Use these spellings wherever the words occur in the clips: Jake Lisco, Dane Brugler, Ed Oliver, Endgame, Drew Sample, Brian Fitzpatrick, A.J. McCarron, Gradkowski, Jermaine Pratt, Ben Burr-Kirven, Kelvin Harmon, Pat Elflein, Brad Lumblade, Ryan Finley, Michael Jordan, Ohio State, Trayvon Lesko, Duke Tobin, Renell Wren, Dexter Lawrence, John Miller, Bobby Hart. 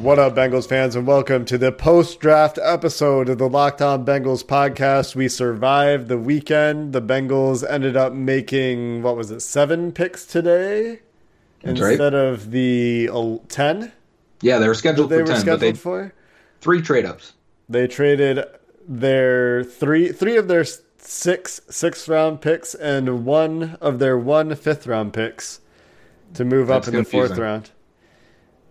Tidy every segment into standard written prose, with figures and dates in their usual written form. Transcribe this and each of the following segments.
What up, Bengals fans, and welcome to the post-draft episode of the Locked On Bengals podcast. We survived the weekend. The Bengals ended up making, 7 picks today instead of the 10? Yeah, they were scheduled for 10. They were scheduled for 3 trade-ups. They traded their three of their 6 sixth-round picks and one of their 1 fifth-round picks to move up in the 4th round.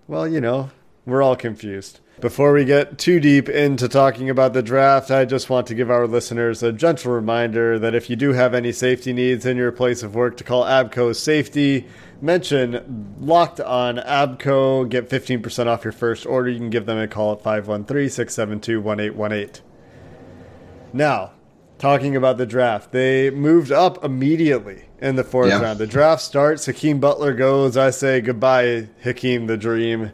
Well, you know, we're all confused. Before we get too deep into talking about the draft, I just want to give our listeners a gentle reminder that if you do have any safety needs in your place of work, to call Abco Safety. Mention Locked On Abco. Get 15% off your first order. You can give them a call at 513-672-1818. Now, talking about the draft, they moved up immediately in the 4th round. The draft starts. Hakeem Butler goes. I say goodbye, Hakeem the Dream.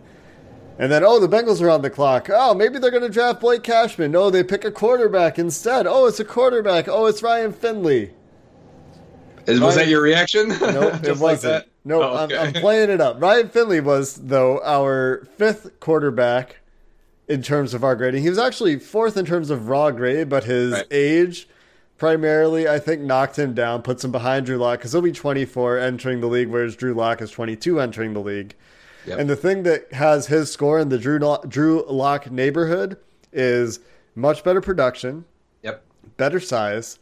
And then, the Bengals are on the clock. Oh, maybe they're going to draft Blake Cashman. No, they pick a quarterback instead. Oh, it's a quarterback. Oh, it's Ryan Finley. Was that your reaction? No, it wasn't. No, oh, okay. I'm playing it up. Ryan Finley was, though, our 5th quarterback in terms of our grading. He was actually 4th in terms of raw grade, but his age primarily, I think, knocked him down, puts him behind Drew Lock, because he'll be 24 entering the league, whereas Drew Lock is 22 entering the league. Yep. And the thing that has his score in the Drew Lock neighborhood is much better production, better size,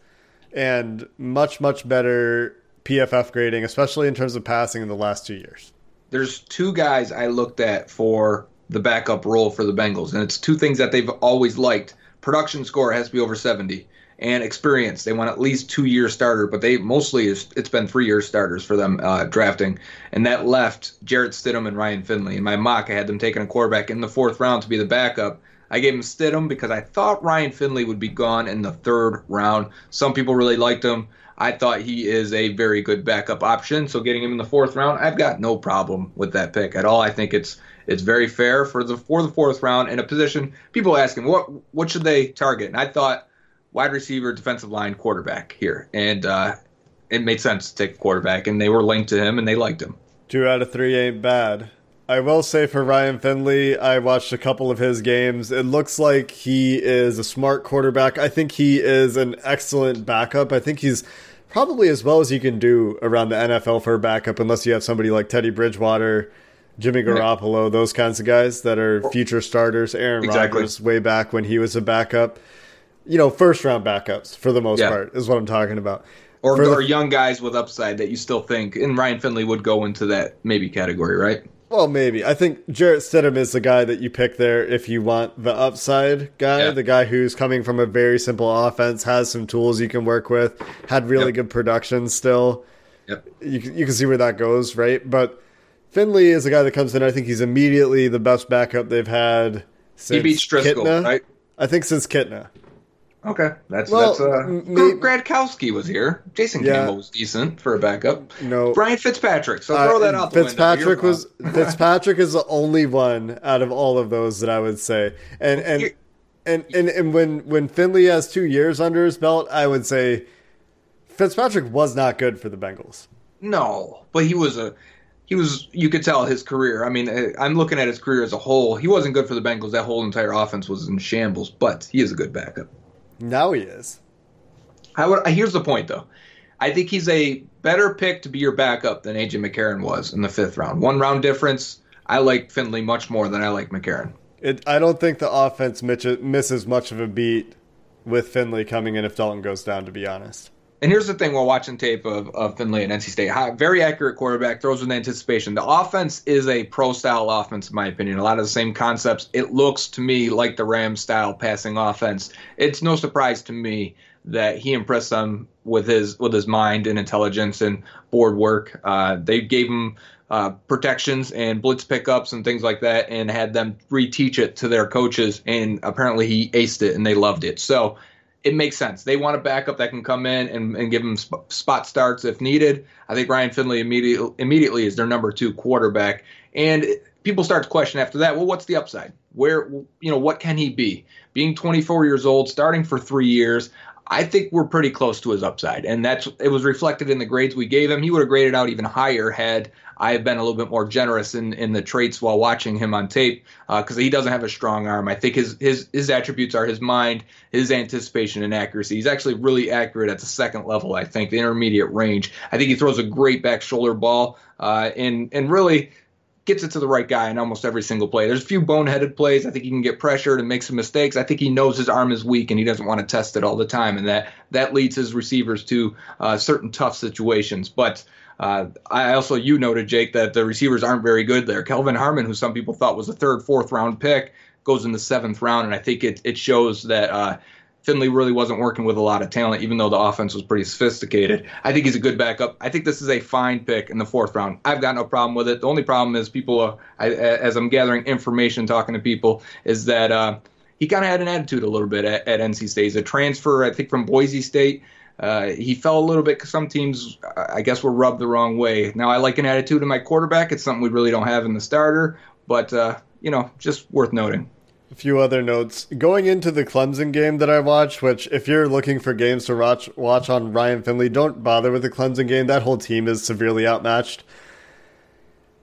and much, much better PFF grading, especially in terms of passing in the last 2 years. There's 2 guys I looked at for the backup role for the Bengals, and it's 2 things that they've always liked. Production score has to be over 70, and experience. They want at least 2-year starter, but they mostly, it's been 3-year starters for them drafting. And that left Jarrett Stidham and Ryan Finley. In my mock, I had them taking a quarterback in the 4th round to be the backup. I gave him Stidham because I thought Ryan Finley would be gone in the 3rd round. Some people really liked him. I thought he is a very good backup option, so getting him in the 4th round, I've got no problem with that pick at all. I think it's very fair for the 4th round in a position. People asking, what should they target? And I thought, wide receiver, defensive line, quarterback here. And it made sense to take a quarterback, and they were linked to him, and they liked him. 2 out of 3 ain't bad. I will say for Ryan Finley, I watched a couple of his games. It looks like he is a smart quarterback. I think he is an excellent backup. I think he's probably as well as you can do around the NFL for a backup, unless you have somebody like Teddy Bridgewater, Jimmy Garoppolo, those kinds of guys that are future starters. Aaron Rodgers way back when he was a backup. You know, 1st-round backups, for the most part, is what I'm talking about. Or young guys with upside that you still think, and Ryan Finley would go into that maybe category, right? Well, maybe. I think Jarrett Stidham is the guy that you pick there if you want the upside guy, the guy who's coming from a very simple offense, has some tools you can work with, had really good production still. You can see where that goes, right? But Finley is a guy that comes in, I think he's immediately the best backup they've had since he beats Driscoll, right? I think since Kitna. Okay, Gradkowski was here. Jason Campbell was decent for a backup. No, Brian Fitzpatrick. So throw that out the window. Fitzpatrick is the only one out of all of those that I would say. And when Finley has 2 years under his belt, I would say Fitzpatrick was not good for the Bengals. No, but you could tell his career. I mean, I'm looking at his career as a whole. He wasn't good for the Bengals. That whole entire offense was in shambles. But he is a good backup. Now he is. Here's the point, though. I think he's a better pick to be your backup than A.J. McCarron was in the fifth round. One round difference. I like Finley much more than I like McCarron. I don't think the offense misses much of a beat with Finley coming in if Dalton goes down, to be honest. And here's the thing while watching tape of Finley and NC State. Very accurate quarterback, throws with anticipation. The offense is a pro-style offense, in my opinion. A lot of the same concepts. It looks to me like the Rams-style passing offense. It's no surprise to me that he impressed them with his mind and intelligence and board work. They gave him protections and blitz pickups and things like that and had them reteach it to their coaches, and apparently he aced it and they loved it. So it makes sense. They want a backup that can come in and give him spot starts if needed. I think Ryan Finley immediately is their number two quarterback. And people start to question after that, well, what's the upside? What can he be? Being 24 years old, starting for 3 years, I think we're pretty close to his upside, and it was reflected in the grades we gave him. He would have graded out even higher had I been a little bit more generous in the traits while watching him on tape, because he doesn't have a strong arm. I think his attributes are his mind, his anticipation, and accuracy. He's actually really accurate at the second level, I think, the intermediate range. I think he throws a great back shoulder ball and really gets it to the right guy in almost every single play. There's a few boneheaded plays. I think he can get pressured and make some mistakes. I think he knows his arm is weak and he doesn't want to test it all the time, and that leads his receivers to certain tough situations. But I also, you noted, Jake, that the receivers aren't very good there. Kelvin Harmon, who some people thought was a third, fourth-round pick, goes in the seventh round, and I think it shows that Finley really wasn't working with a lot of talent, even though the offense was pretty sophisticated. I think he's a good backup. I think this is a fine pick in the fourth round. I've got no problem with it. The only problem is as I'm gathering information, talking to people, is that he kind of had an attitude a little bit at NC State. He's a transfer, I think, from Boise State. He fell a little bit because some teams, I guess, were rubbed the wrong way. Now, I like an attitude in my quarterback. It's something we really don't have in the starter, but, just worth noting. A few other notes. Going into the Clemson game that I watched, which if you're looking for games to watch on Ryan Finley, don't bother with the Clemson game. That whole team is severely outmatched.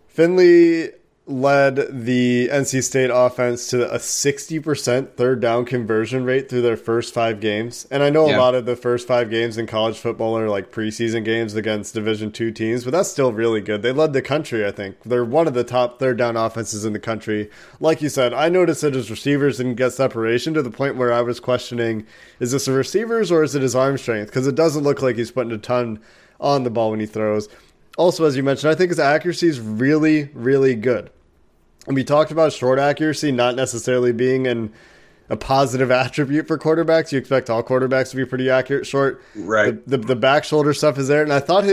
Finley led the NC State offense to a 60% third down conversion rate through their first five games. And I know a lot of the first five games in college football are like preseason games against Division II teams, but that's still really good. They led the country, I think. They're one of the top third down offenses in the country. Like you said, I noticed that his receivers didn't get separation to the point where I was questioning, is this the receivers or is it his arm strength? Because it doesn't look like he's putting a ton on the ball when he throws. Also, as you mentioned, I think his accuracy is really, really good. And we talked about short accuracy not necessarily being a positive attribute for quarterbacks. You expect all quarterbacks to be pretty accurate short. Right. The back shoulder stuff is there. And I thought he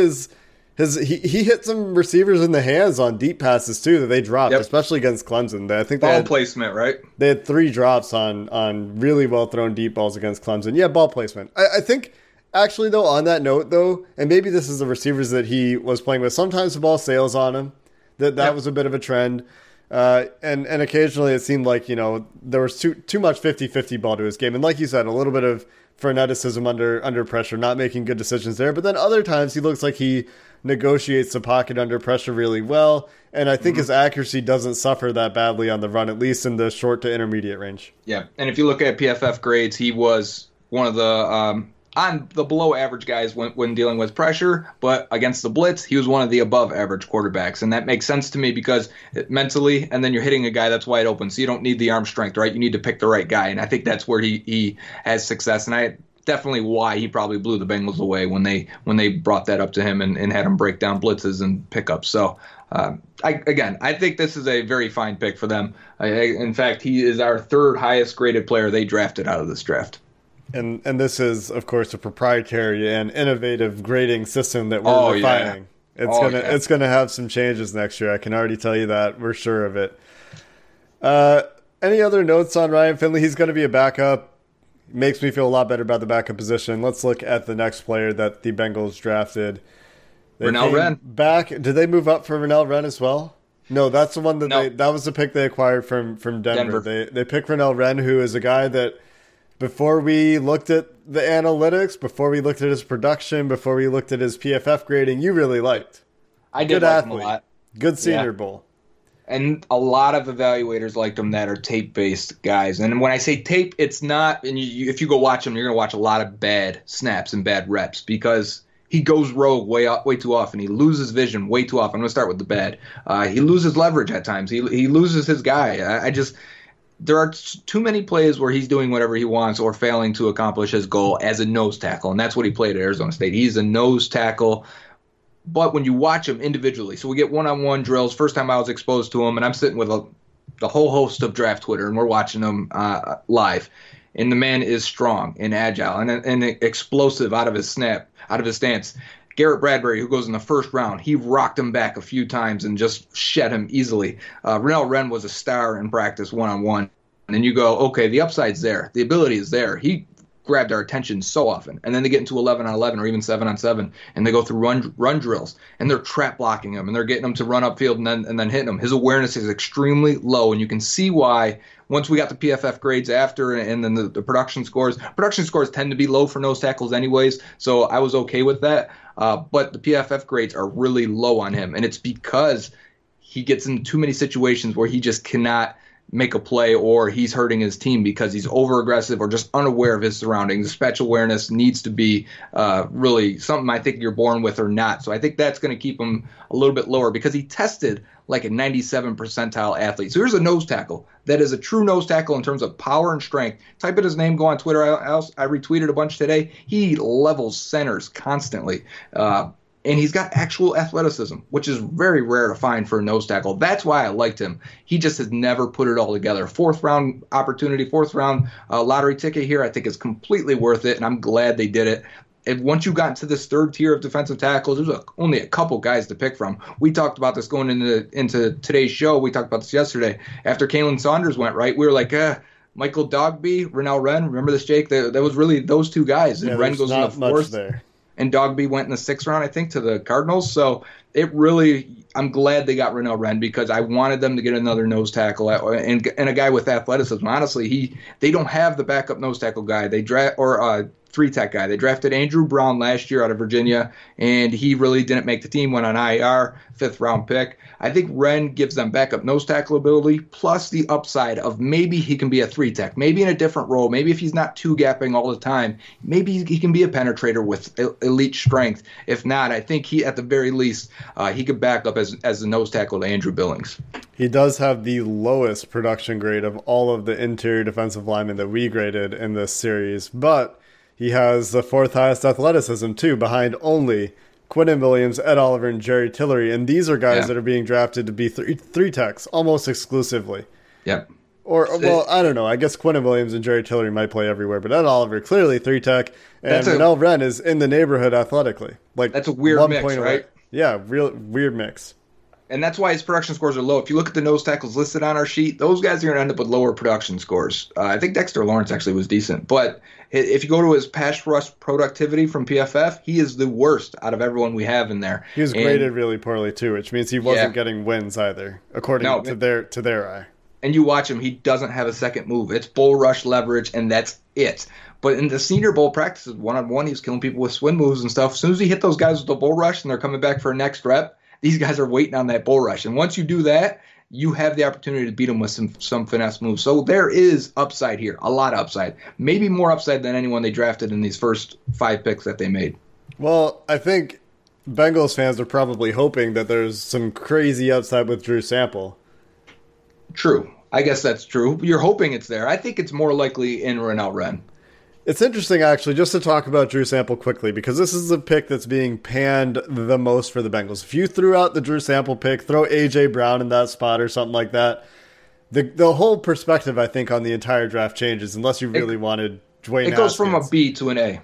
hit some receivers in the hands on deep passes too that they dropped, especially against Clemson. I think ball placement, right? They had three drops on really well thrown deep balls against Clemson. Yeah, ball placement. I think actually though, on that note though, and maybe this is the receivers that he was playing with, sometimes the ball sails on him. That was a bit of a trend. And occasionally it seemed like, there was too much 50-50 ball to his game. And like you said, a little bit of freneticism under pressure, not making good decisions there. But then other times he looks like he negotiates the pocket under pressure really well. And I think his accuracy doesn't suffer that badly on the run, at least in the short to intermediate range. Yeah. And if you look at PFF grades, he was one of the, on the below average guys when dealing with pressure, but against the blitz, he was one of the above average quarterbacks. And that makes sense to me because mentally, and then you're hitting a guy that's wide open. So you don't need the arm strength, right? You need to pick the right guy. And I think that's where he has success. And I definitely why he probably blew the Bengals away when they brought that up to him and had him break down blitzes and pickups. So I think this is a very fine pick for them. In fact, he is our third highest graded player they drafted out of this draft. And this is, of course, a proprietary and innovative grading system that we're refining. Yeah. It's gonna have some changes next year. I can already tell you that. We're sure of it. Any other notes on Ryan Finley? He's gonna be a backup. Makes me feel a lot better about the backup position. Let's look at the next player that the Bengals drafted. Renell Wren. Back. Did they move up for Renell Wren as well? No, that's the one that was the pick they acquired from Denver. They picked Renell Wren, who is a guy that, before we looked at the analytics, before we looked at his production, before we looked at his PFF grading, you really liked. I did like him a lot. Good Senior Bowl. And a lot of evaluators liked him that are tape-based guys. And when I say tape, it's not – and if you go watch him, you're going to watch a lot of bad snaps and bad reps because he goes rogue way too often. He loses vision way too often. I'm going to start with the bad. He loses leverage at times. He loses his guy. I just – there are too many plays where he's doing whatever he wants or failing to accomplish his goal as a nose tackle, and that's what he played at Arizona State. He's a nose tackle. But when you watch them individually, so we get one-on-one drills. First time I was exposed to them, and I'm sitting with the whole host of Draft Twitter, and we're watching them live. And the man is strong and agile and explosive out of his snap, out of his stance. Garrett Bradbury, who goes in the first round, he rocked him back a few times and just shed him easily. Renell Wren was a star in practice one-on-one. And then you go, okay, the upside's there. The ability is there. He grabbed our attention so often. And then they get into 11 on 11 or even 7 on 7, and they go through run drills, and they're trap blocking him, and they're getting him to run upfield and then hitting him. His awareness is extremely low, and you can see why once we got the PFF grades after and then the production scores tend to be low for nose tackles anyways, so I was okay with that. But the PFF grades are really low on him, and it's because he gets in too many situations where he just cannot make a play, or he's hurting his team because he's over aggressive or just unaware of his surroundings. The spatial awareness needs to be really something I think you're born with or not. So I think that's going to keep him a little bit lower because he tested like a 97 percentile athlete. So here's a nose tackle that is a true nose tackle in terms of power and strength. Type in his name, go on Twitter. I retweeted a bunch today. He levels centers constantly. And he's got actual athleticism, which is very rare to find for a nose tackle. That's why I liked him. He just has never put it all together. Fourth-round opportunity, fourth-round lottery ticket here I think is completely worth it, and I'm glad they did it. And once you got to this third tier of defensive tackles, there's only a couple guys to pick from. We talked about this going into today's show. We talked about this yesterday. After Kalen Saunders went, right, we were like, Michael Dogby, Renell Wren, remember this, Jake? That was really those two guys. And yeah, Wren goes in the fourth. There. And Dogby went in the sixth round, I think, to the Cardinals. So it really – I'm glad they got Renell Wren because I wanted them to get another nose tackle and a guy with athleticism. Honestly, they don't have the backup nose tackle guy three-tech guy. They drafted Andrew Brown last year out of Virginia, and he really didn't make the team, went on IR, fifth-round pick. I think Wren gives them backup nose tackle ability plus the upside of maybe he can be a three-tech, maybe in a different role, maybe if he's not two-gapping all the time, maybe he can be a penetrator with elite strength. If not, I think he, at the very least, he could back up as the nose tackle to Andrew Billings. He does have the lowest production grade of all of the interior defensive linemen that we graded in this series, but he has the fourth highest athleticism, too, behind only Quinton Williams, Ed Oliver, and Jerry Tillery. And these are guys that are being drafted to be three-techs almost exclusively. Yep. Well, I don't know. I guess Quinton Williams and Jerry Tillery might play everywhere, but Ed Oliver, clearly three-tech. And Renell Wren is in the neighborhood athletically. Like, that's a weird mix, right? Yeah, real weird mix. And that's why his production scores are low. If you look at the nose tackles listed on our sheet, those guys are going to end up with lower production scores. I think Dexter Lawrence actually was decent. But if you go to his pass rush productivity from PFF, he is the worst out of everyone we have in there. He was graded really poorly, too, which means he wasn't getting wins either, according to their eye. And you watch him, he doesn't have a second move. It's bull rush leverage, and that's it. But in the Senior Bowl practices, one-on-one, he was killing people with swim moves and stuff. As soon as he hit those guys with the bull rush and they're coming back for a next rep, these guys are waiting on that bull rush. And once you do that, you have the opportunity to beat them with some finesse moves. So there is upside here, a lot of upside, maybe more upside than anyone they drafted in these first five picks that they made. Well, I think Bengals fans are probably hoping that there's some crazy upside with Drew Sample. True. I guess that's true. You're hoping it's there. I think it's more likely in Renell Wren. It's interesting, actually, just to talk about Drew Sample quickly, because this is the pick that's being panned the most for the Bengals. If you threw out the Drew Sample pick, throw A.J. Brown in that spot or something like that, the whole perspective, I think, on the entire draft changes, unless you really wanted Dwayne Haskins. It goes from a B to an A.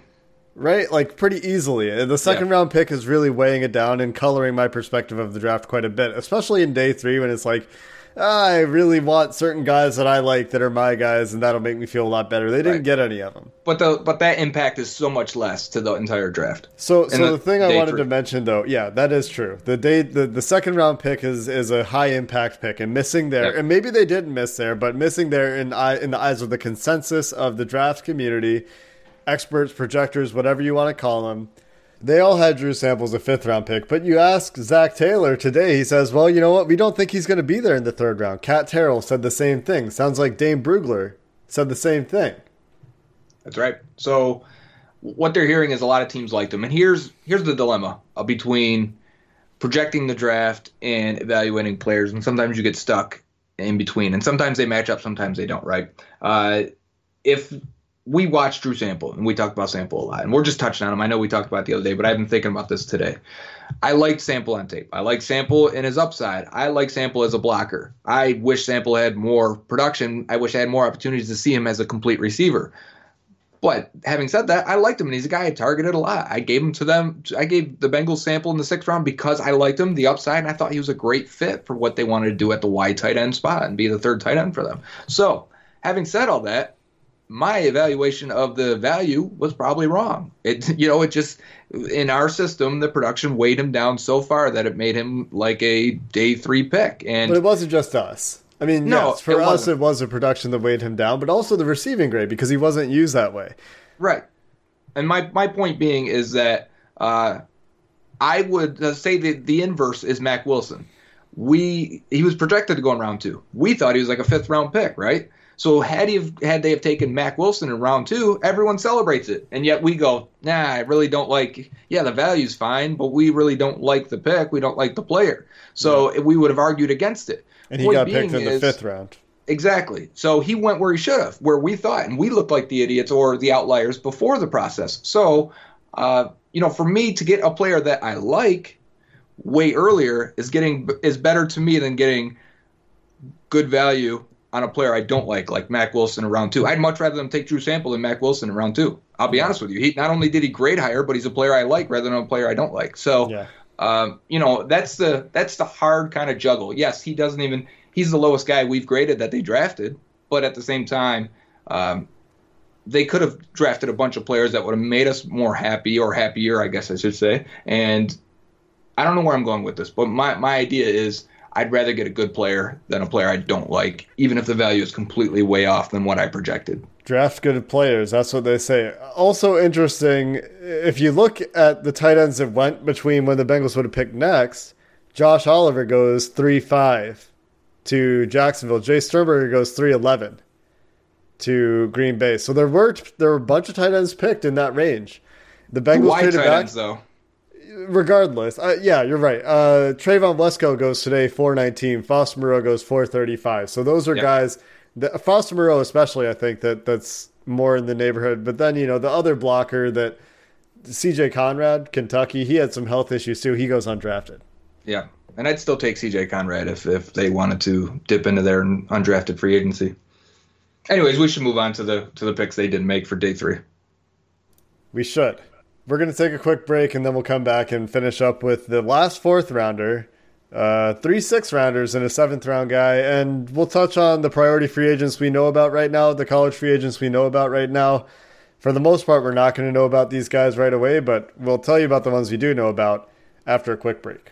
Right? Like, pretty easily. And the second-round pick is really weighing it down and coloring my perspective of the draft quite a bit, especially in day three when it's like, I really want certain guys that I like that are my guys, and that'll make me feel a lot better. They didn't get any of them. But that impact is so much less to the entire draft. So the thing I wanted to mention, though, yeah, that is true. The second-round pick is a high-impact pick, and missing there, and maybe they didn't miss there, but missing there in the eyes of the consensus of the draft community, experts, projectors, whatever you want to call them, They all had Drew Sample as a fifth-round pick, but you ask Zach Taylor today, he says, well, you know what? We don't think he's going to be there in the third round. Cat Terrell said the same thing. Sounds like Dane Brugler said the same thing. That's right. So what they're hearing is a lot of teams like them. And here's the dilemma between projecting the draft and evaluating players, and sometimes you get stuck in between. And sometimes they match up, sometimes they don't, right? If we watch Drew Sample, and we talked about Sample a lot, and we're just touching on him. I know we talked about it the other day, but I've been thinking about this today. I liked Sample on tape. I like Sample in his upside. I like Sample as a blocker. I wish Sample had more production. I wish I had more opportunities to see him as a complete receiver. But having said that, I liked him, and he's a guy I targeted a lot. I gave him to them. I gave the Bengals Sample in the sixth round because I liked him, the upside, and I thought he was a great fit for what they wanted to do at the wide tight end spot and be the third tight end for them. So having said all that, my evaluation of the value was probably wrong. It just, in our system, the production weighed him down so far that it made him like a day three pick. But it wasn't just us. I mean, no, yes, for us, it was a production that weighed him down, but also the receiving grade because he wasn't used that way. Right. And my point being is that I would say that the inverse is Mack Wilson. He was projected to go in round two. We thought he was like a fifth round pick, right? So had they have taken Mack Wilson in round two, everyone celebrates it. And yet we go, I really don't like – the value's fine, but we really don't like the pick. We don't like the player. So we would have argued against it. And he got picked in the fifth round. Exactly. So he went where he should have, where we thought. And we looked like the idiots or the outliers before the process. So, for me to get a player that I like way earlier is better to me than getting good value on a player I don't like Mack Wilson in round two. I'd much rather them take Drew Sample than Mack Wilson in round two. I'll be honest with you. He, not only did he grade higher, but he's a player I like rather than a player I don't like. So, that's the hard kind of juggle. Yes, he's the lowest guy we've graded that they drafted, but at the same time, they could have drafted a bunch of players that would have made us more happy or happier, I guess I should say. And I don't know where I'm going with this, but my idea is, I'd rather get a good player than a player I don't like, even if the value is completely way off than what I projected. Draft good players, that's what they say. Also interesting, if you look at the tight ends that went between when the Bengals would have picked next, Josh Oliver goes 3-5 to Jacksonville. Jay Sternberger goes 3-11 to Green Bay. So there were a bunch of tight ends picked in that range. The Bengals traded back. Wide tight ends, though. Regardless, you're right. Trayvon Lesko goes today 419. Foster Moreau goes 435. So those are guys. Foster Moreau, especially, I think that's more in the neighborhood. But then the other blocker that CJ Conrad, Kentucky, he had some health issues too. He goes undrafted. Yeah, and I'd still take CJ Conrad if they wanted to dip into their undrafted free agency. Anyways, we should move on to the picks they didn't make for day three. We should. We're going to take a quick break, and then we'll come back and finish up with the last fourth-rounder, 3 6-rounders and a seventh-round guy. And we'll touch on the priority free agents we know about right now, the college free agents we know about right now. For the most part, we're not going to know about these guys right away, but we'll tell you about the ones we do know about after a quick break.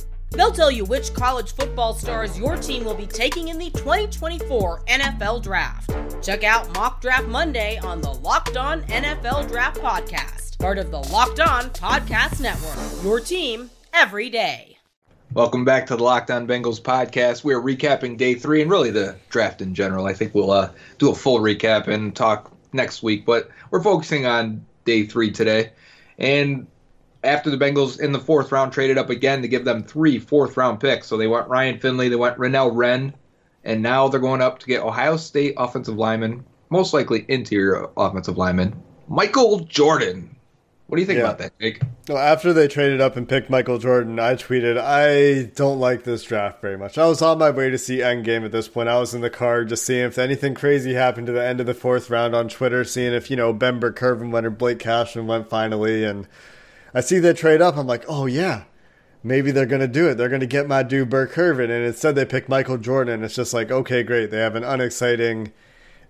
They'll tell you which college football stars your team will be taking in the 2024 NFL Draft. Check out Mock Draft Monday on the Locked On NFL Draft Podcast, part of the Locked On Podcast Network, your team every day. Welcome back to the Locked On Bengals podcast. We're recapping day three and really the draft in general. I think we'll do a full recap and talk next week, but we're focusing on day three today. And after the Bengals in the fourth round traded up again to give them 3 fourth-round picks, so they went Ryan Finley, they went Renell Wren, and now they're going up to get Ohio State offensive lineman, most likely interior offensive lineman, Michael Jordan. What do you think about that, Jake? Well, after they traded up and picked Michael Jordan, I tweeted, I don't like this draft very much. I was on my way to see Endgame at this point. I was in the car just seeing if anything crazy happened to the end of the fourth round on Twitter, seeing if, Ben Burr-Kirven went or Blake Cashman went finally. And I see they trade up. I'm like, oh, yeah, maybe they're going to do it. They're going to get my dude Burr-Kirven. And instead they pick Michael Jordan. It's just like, okay, great. They have an unexciting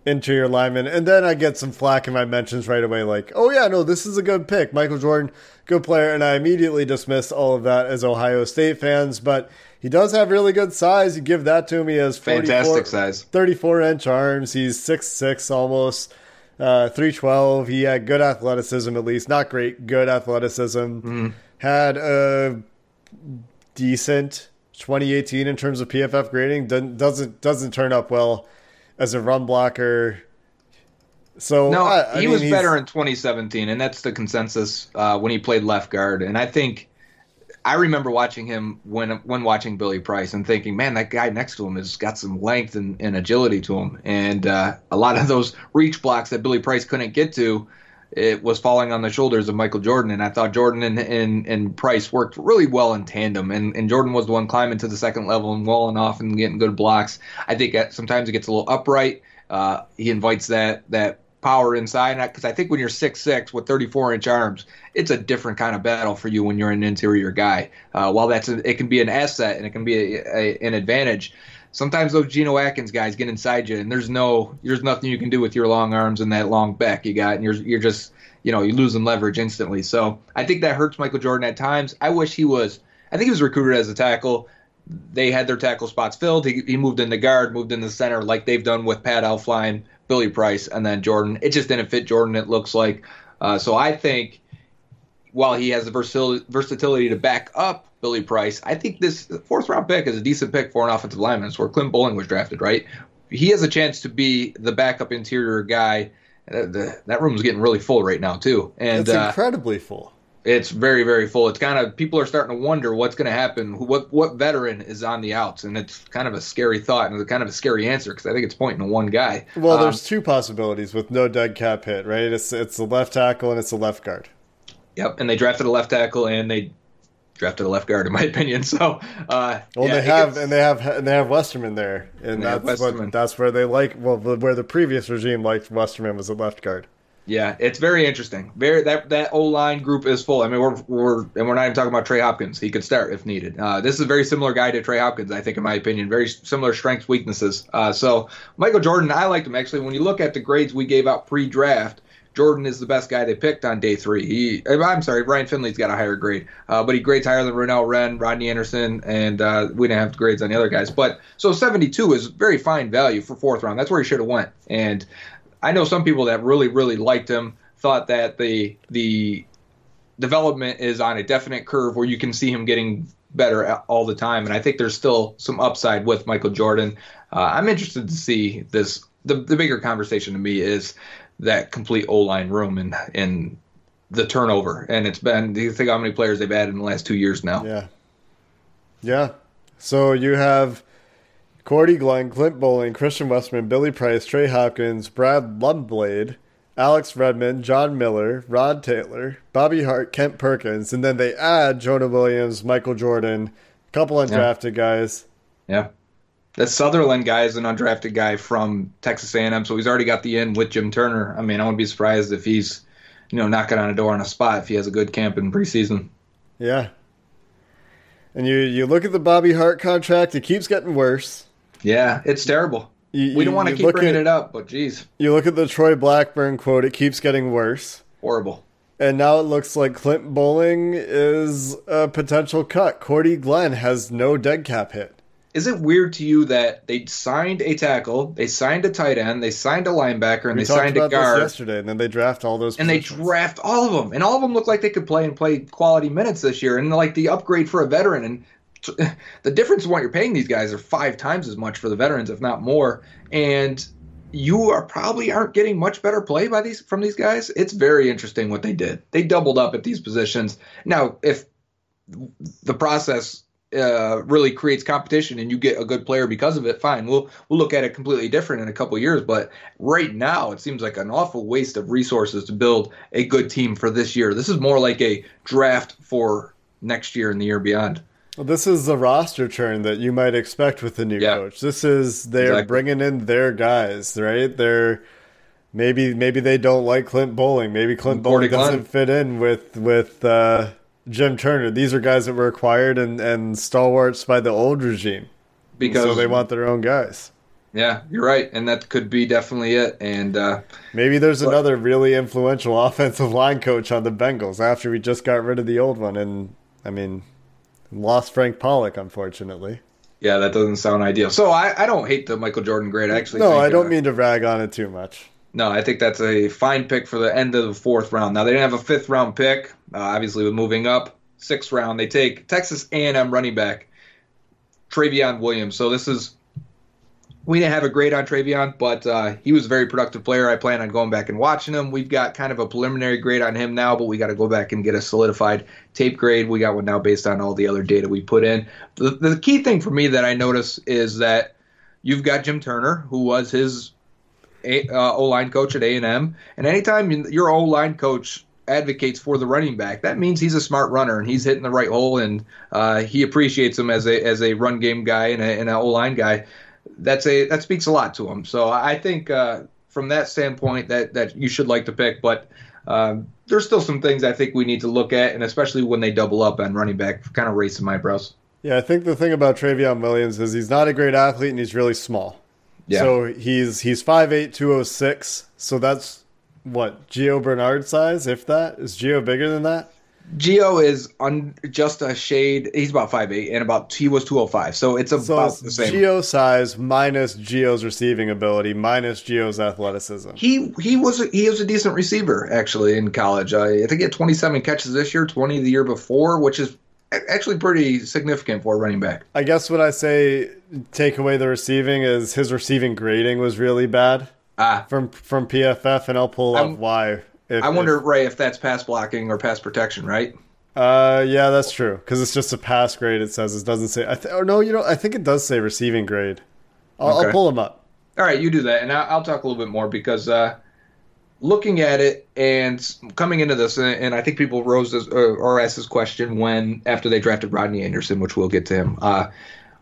interior lineman. And then I get some flack in my mentions right away, like, oh yeah, no, this is a good pick. Michael Jordan, good player. And I immediately dismissed all of that as Ohio State fans. But he does have really good size. You give that to him. He has fantastic size. 34-inch arms. He's 6'6", almost 312. He had good athleticism, at least. Not great, good athleticism. Had a decent 2018 in terms of PFF grading. Doesn't turn up well as a run blocker. So no, I mean, was better in 2017, and that's the consensus when he played left guard. And I think I remember watching him when watching Billy Price and thinking, man, that guy next to him has got some length and agility to him. And a lot of those reach blocks that Billy Price couldn't get to, it was falling on the shoulders of Michael Jordan. And I thought Jordan and Price worked really well in tandem. And Jordan was the one climbing to the second level and walling off and getting good blocks. I think sometimes it gets a little upright. He invites that power inside, because I think when you're 6'6" with 34-inch arms, it's a different kind of battle for you when you're an interior guy. While it can be an asset and it can be an advantage, sometimes those Geno Atkins guys get inside you, and there's nothing you can do with your long arms and that long back you got, and you're just, you know, you're losing leverage instantly. So I think that hurts Michael Jordan at times. I think he was recruited as a tackle. They had their tackle spots filled. He moved into guard, moved into center, like they've done with Pat Elflein, Billy Price, and then Jordan. It just didn't fit Jordan, it looks like. So I think while he has the versatility to back up Billy Price, I think this fourth-round pick is a decent pick for an offensive lineman. It's where Clint Boling was drafted, right? He has a chance to be the backup interior guy. That room's getting really full right now, too. And it's incredibly full. It's very, very full. It's kind of, people are starting to wonder what's going to happen. What veteran is on the outs? And it's kind of a scary thought, and it's kind of a scary answer, because I think it's pointing to one guy. Well, there's two possibilities with no dead cap hit, right? It's a left tackle and it's a left guard. Yep, and they drafted a left tackle and they drafted a left guard, in my opinion. So, they have Westerman there, and that's where they where the previous regime liked Westerman was a left guard. Yeah, it's very interesting. That O-line group is full. I mean, we're not even talking about Trey Hopkins. He could start if needed. This is a very similar guy to Trey Hopkins, I think, in my opinion. Very similar strengths, weaknesses. So Michael Jordan, I liked him, actually. When you look at the grades we gave out pre-draft, Jordan is the best guy they picked on day three. Ryan Finley's got a higher grade, but he grades higher than Renell Wren, Rodney Anderson, and we didn't have grades on the other guys. But so 72 is very fine value for fourth round. That's where he should have went. And I know some people that really, really liked him thought that the development is on a definite curve where you can see him getting better all the time. And I think there's still some upside with Michael Jordan. I'm interested to see this. The bigger conversation to me is that complete O-line room and the turnover. And it's been, do you think how many players they've added in the last 2 years now? Yeah. So you have Cordy Glenn, Clint Boling, Christian Westerman, Billy Price, Trey Hopkins, Brad Lumblade, Alex Redmond, John Miller, Rod Taylor, Bobby Hart, Kent Perkins, and then they add Jonah Williams, Michael Jordan, a couple undrafted guys. Yeah. That Sutherland guy is an undrafted guy from Texas A&M, so he's already got the in with Jim Turner. I mean, I wouldn't be surprised if he's, knocking on a door on a spot if he has a good camp in preseason. Yeah. And you look at the Bobby Hart contract, it keeps getting worse. Yeah, it's terrible. We don't want to keep bringing it up, but geez. You look at the Troy Blackburn quote, it keeps getting worse. Horrible. And now it looks like Clint Boling is a potential cut. Cordy Glenn has no dead cap hit. Is it weird to you that they signed a tackle, they signed a tight end, they signed a linebacker, and they signed a guard? We talked about this yesterday, and then they draft all those positions. They draft all of them, and all of them look like they could play and play quality minutes this year, and like the upgrade for a veteran. And the difference in what you're paying these guys are 5 times as much for the veterans, if not more. And you probably aren't getting much better play from these guys. It's very interesting what they did. They doubled up at these positions. Now, if the process really creates competition and you get a good player because of it, fine. We'll look at it completely different in a couple of years. But right now, it seems like an awful waste of resources to build a good team for this year. This is more like a draft for next year and the year beyond. Well, this is the roster churn that you might expect with the new coach. This is they're bringing in their guys, right? They're maybe they don't like Clint Boling. Maybe Clint Boling doesn't fit in with Jim Turner. These are guys that were acquired and stalwarts by the old regime. Because so they want their own guys. Yeah, you're right, and that could be definitely it. And maybe there's another really influential offensive line coach on the Bengals after we just got rid of the old one, and I mean, lost Frank Pollock, unfortunately. Yeah, that doesn't sound ideal. So I don't hate the Michael Jordan grade. I don't mean to rag on it too much. No, I think that's a fine pick for the end of the fourth round. Now, they didn't have a fifth-round pick, obviously, with moving up. Sixth round, they take Texas A&M running back Travion Williams. So this is – we didn't have a grade on Travion, but he was a very productive player. I plan on going back and watching him. We've got kind of a preliminary grade on him now, but we got to go back and get a solidified tape grade. We got one now based on all the other data we put in. The key thing for me that I notice is that you've got Jim Turner, who was his O-line coach at A&M, and anytime your O-line coach advocates for the running back, that means he's a smart runner and he's hitting the right hole, and he appreciates him as a run game guy and an O-line guy. That speaks a lot to him. So I think from that standpoint that you should like to pick, but there's still some things I think we need to look at, and especially when they double up on running back, kind of raise some eyebrows. Yeah, I think the thing about Travion Williams is he's not a great athlete and he's really small. Yeah. So he's 5'8", 206. So that's what, Gio Bernard size, if that? Is Gio bigger than that? Gio is just a shade. He's about 5'8", and he was 205. So it's about the same. Gio size minus Gio's receiving ability minus Gio's athleticism. He was a decent receiver actually in college. I think he had 27 catches this year, 20 the year before, which is actually pretty significant for a running back. I guess what I say, take away the receiving, is his receiving grading was really bad from PFF, and I'll pull up why. I wonder, Ray, if that's pass blocking or pass protection, right? Yeah, that's true, because it's just a pass grade. It says it doesn't say. I think it does say receiving grade. I'll pull him up. All right, you do that, and I'll talk a little bit more because looking at it and coming into this, and I think people rose this, or asked this question after they drafted Rodney Anderson, which we'll get to him.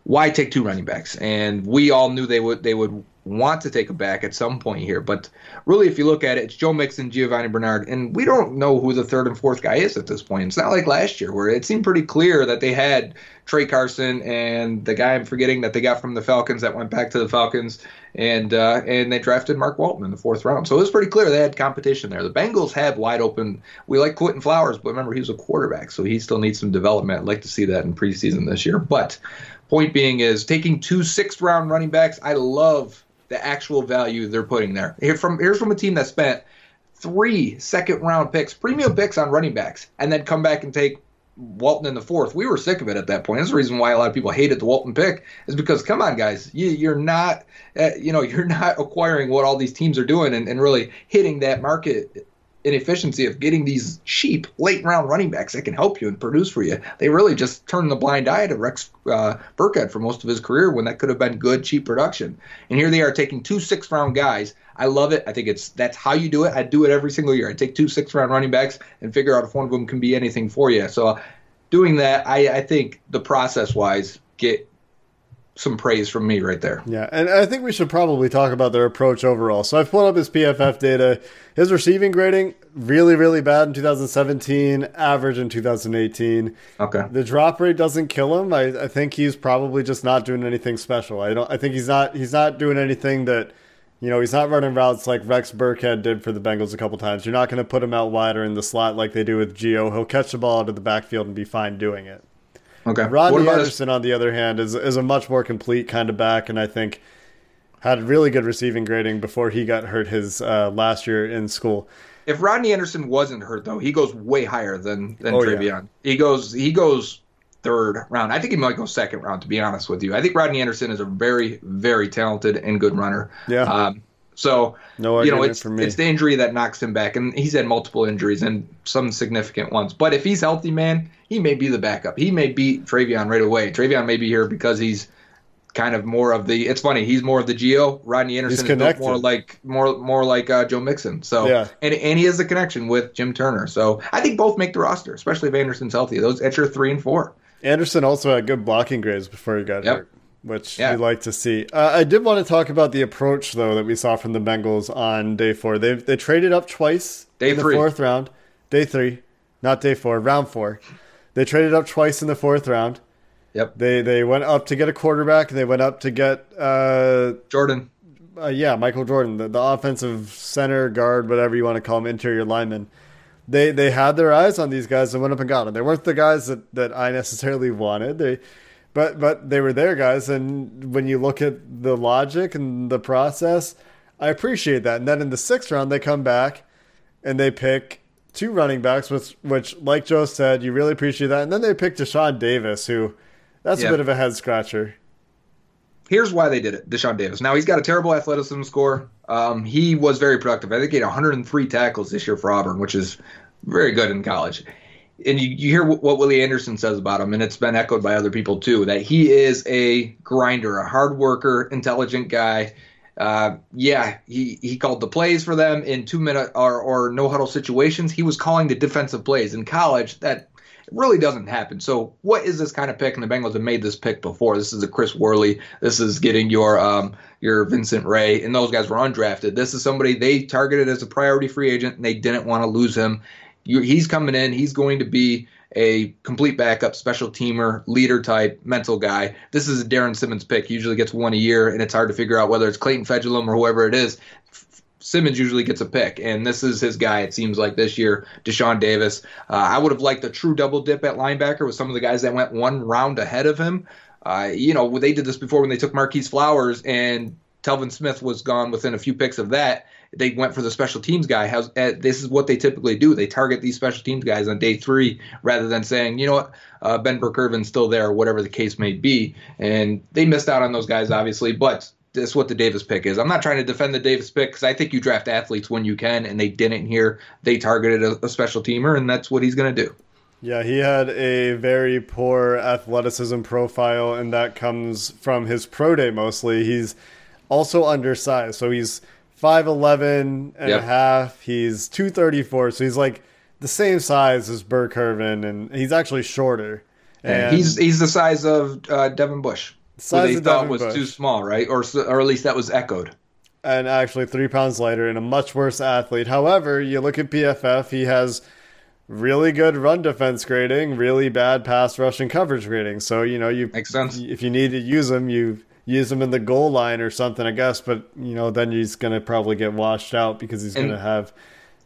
Why take two running backs? And we all knew they would want to take a back at some point here. But really, if you look at it, it's Joe Mixon, Giovanni Bernard, and we don't know who the third and fourth guy is at this point. It's not like last year where it seemed pretty clear that they had Trey Carson and the guy I'm forgetting that they got from the Falcons that went back to the Falcons, and they drafted Mark Walton in the fourth round. So it was pretty clear they had competition there. The Bengals had wide open. We like Quinton Flowers, but remember, he was a quarterback, so he still needs some development. I'd like to see that in preseason this year. But point being is taking 2 6th-round running backs, I love the actual value they're putting there. Here's from a team that spent 3 second-round picks, premium picks on running backs, and then come back and take Walton in the fourth. We were sick of it at that point. That's the reason why a lot of people hated the Walton pick, is because, come on, guys, you're not acquiring what all these teams are doing and really hitting that market inefficiency of getting these cheap late-round running backs that can help you and produce for you. They really just turned the blind eye to Rex Burkhead for most of his career when that could have been good, cheap production. And here they are taking 2 6th-round guys. I love it. I think that's how you do it. I do it every single year. I take 2 6th-round running backs and figure out if one of them can be anything for you. So doing that, I think the process-wise get some praise from me right there. Yeah, and I think we should probably talk about their approach overall. So I've pulled up his PFF data. His receiving grading, really, really bad in 2017, average in 2018. Okay. The drop rate doesn't kill him. I think he's probably just not doing anything special. I think he's not doing anything that, you know, he's not running routes like Rex Burkhead did for the Bengals a couple times. You're not going to put him out wide or in the slot like they do with Gio. He'll catch the ball out of the backfield and be fine doing it. Okay. Rodney Anderson, on the other hand, is a much more complete kind of back, and I think had really good receiving grading before he got hurt his last year in school. If Rodney Anderson wasn't hurt, though, he goes way higher than Travion. Yeah. He goes third round. I think he might go second round, to be honest with you. I think Rodney Anderson is a very, very talented and good runner. Yeah. So, no, you know, it's the injury that knocks him back. And he's had multiple injuries and some significant ones. But if he's healthy, man, he may be the backup. He may beat Travion right away. Travion may be here because he's kind of more of the – it's funny. He's more of the Gio. Rodney Anderson is more like Joe Mixon. So, yeah. And he has a connection with Jim Turner. So I think both make the roster, especially if Anderson's healthy. That's your 3 and 4. Anderson also had good blocking grades before he got hurt, which you'd like to see. I did want to talk about the approach, though, that we saw from the Bengals on day four. They traded up twice in the fourth round. Day three, not day four, round four. They traded up twice in the fourth round. Yep. They went up to get a quarterback. They went up to get Jordan. Michael Jordan, the offensive center, guard, whatever you want to call him, interior lineman. They had their eyes on these guys and went up and got them. They weren't the guys that I necessarily wanted. But they were their guys, and when you look at the logic and the process, I appreciate that. And then in the sixth round, they come back and they pick two running backs, which like Joe said, you really appreciate that. And then they picked Deshaun Davis, who that's a bit of a head scratcher. Here's why they did it, Deshaun Davis. Now, he's got a terrible athleticism score. He was very productive. I think he had 103 tackles this year for Auburn, which is very good in college. And you hear what Willie Anderson says about him, and it's been echoed by other people too, that he is a grinder, a hard worker, intelligent guy. He called the plays for them in 2-minute or no-huddle situations. He was calling the defensive plays. In college, that really doesn't happen. So what is this kind of pick? And the Bengals have made this pick before. This is a Chris Worley. This is getting your Vincent Ray, and those guys were undrafted. This is somebody they targeted as a priority free agent, and they didn't want to lose him. He's coming in. He's going to be a complete backup, special teamer, leader type, mental guy. This is a Darren Simmons pick. He usually gets one a year, and it's hard to figure out whether it's Clayton Fedulum or whoever it is. Simmons usually gets a pick, and this is his guy, it seems like, this year, Deshaun Davis. I would have liked a true double dip at linebacker with some of the guys that went one round ahead of him. They did this before when they took Marquise Flowers, and Telvin Smith was gone within a few picks of that. They went for the special teams guy. This is what they typically do. They target these special teams guys on day three rather than saying, you know what, Ben Burr-Kirven's still there, or whatever the case may be. And they missed out on those guys, obviously, but that's what the Davis pick is. I'm not trying to defend the Davis pick because I think you draft athletes when you can, and they didn't here. They targeted a special teamer, and that's what he's going to do. Yeah, he had a very poor athleticism profile, and that comes from his pro day mostly. He's also undersized, so he's 5'11 and a half. He's 234, so he's like the same size as Burr-Kirven, and he's actually shorter. And he's the size of Devin Bush, who they thought was too small, right? Or at least that was echoed. And actually 3 pounds lighter and a much worse athlete. However, you look at PFF, he has really good run defense grading, really bad pass rush and coverage grading. So, makes sense. If you need to use him, you use him in the goal line or something, I guess. But, then he's going to probably get washed out because he's going to have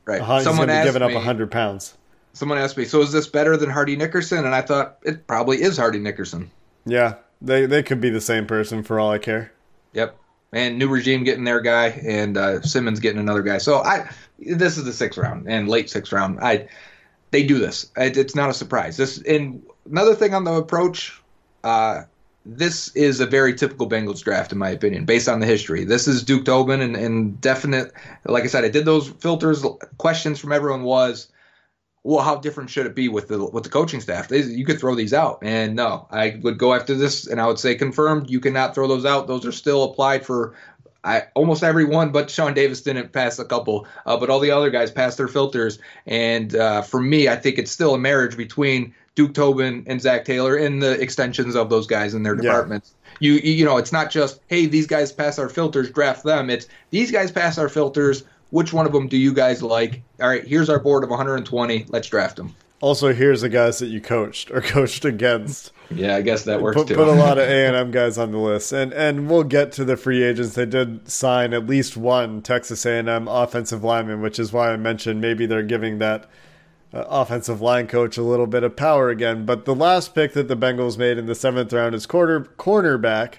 giving up 100 pounds. Someone asked me, so is this better than Hardy Nickerson? And I thought it probably is Hardy Nickerson. Yeah. They could be the same person for all I care. Yep. And New Regime getting their guy, and Simmons getting another guy. So this is the sixth round and late sixth round. They do this. It's not a surprise. And another thing on the approach, this is a very typical Bengals draft, in my opinion, based on the history. This is Duke Tobin and definite. Like I said, I did those filters. Questions from everyone was, well, how different should it be with the coaching staff? You could throw these out. And no, I would go after this, and I would say confirmed. You cannot throw those out. Those are still applied for almost every one, but Sean Davis didn't pass a couple. But all the other guys passed their filters. And for me, I think it's still a marriage between Duke Tobin and Zach Taylor and the extensions of those guys in their departments. You know, it's not just, hey, these guys pass our filters, draft them. It's these guys pass our filters. Which one of them do you guys like? All right, here's our board of 120. Let's draft them. Also, here's the guys that you coached or coached against. Yeah, I guess that works too. Put a lot of A&M guys on the list. And we'll get to the free agents. They did sign at least one Texas A&M offensive lineman, which is why I mentioned maybe they're giving that offensive line coach a little bit of power again. But the last pick that the Bengals made in the seventh round is cornerback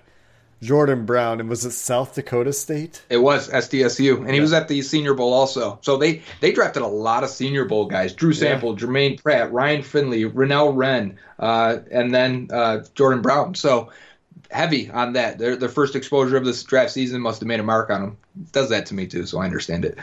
Jordan Brown, and was it South Dakota State? It was SDSU, and he was at the Senior Bowl also. So they drafted a lot of Senior Bowl guys: Drew Sample, Jermaine Pratt, Ryan Finley, Renell Wren, and then Jordan Brown. So heavy on that. Their first exposure of this draft season must have made a mark on him. It does that to me too, so I understand it.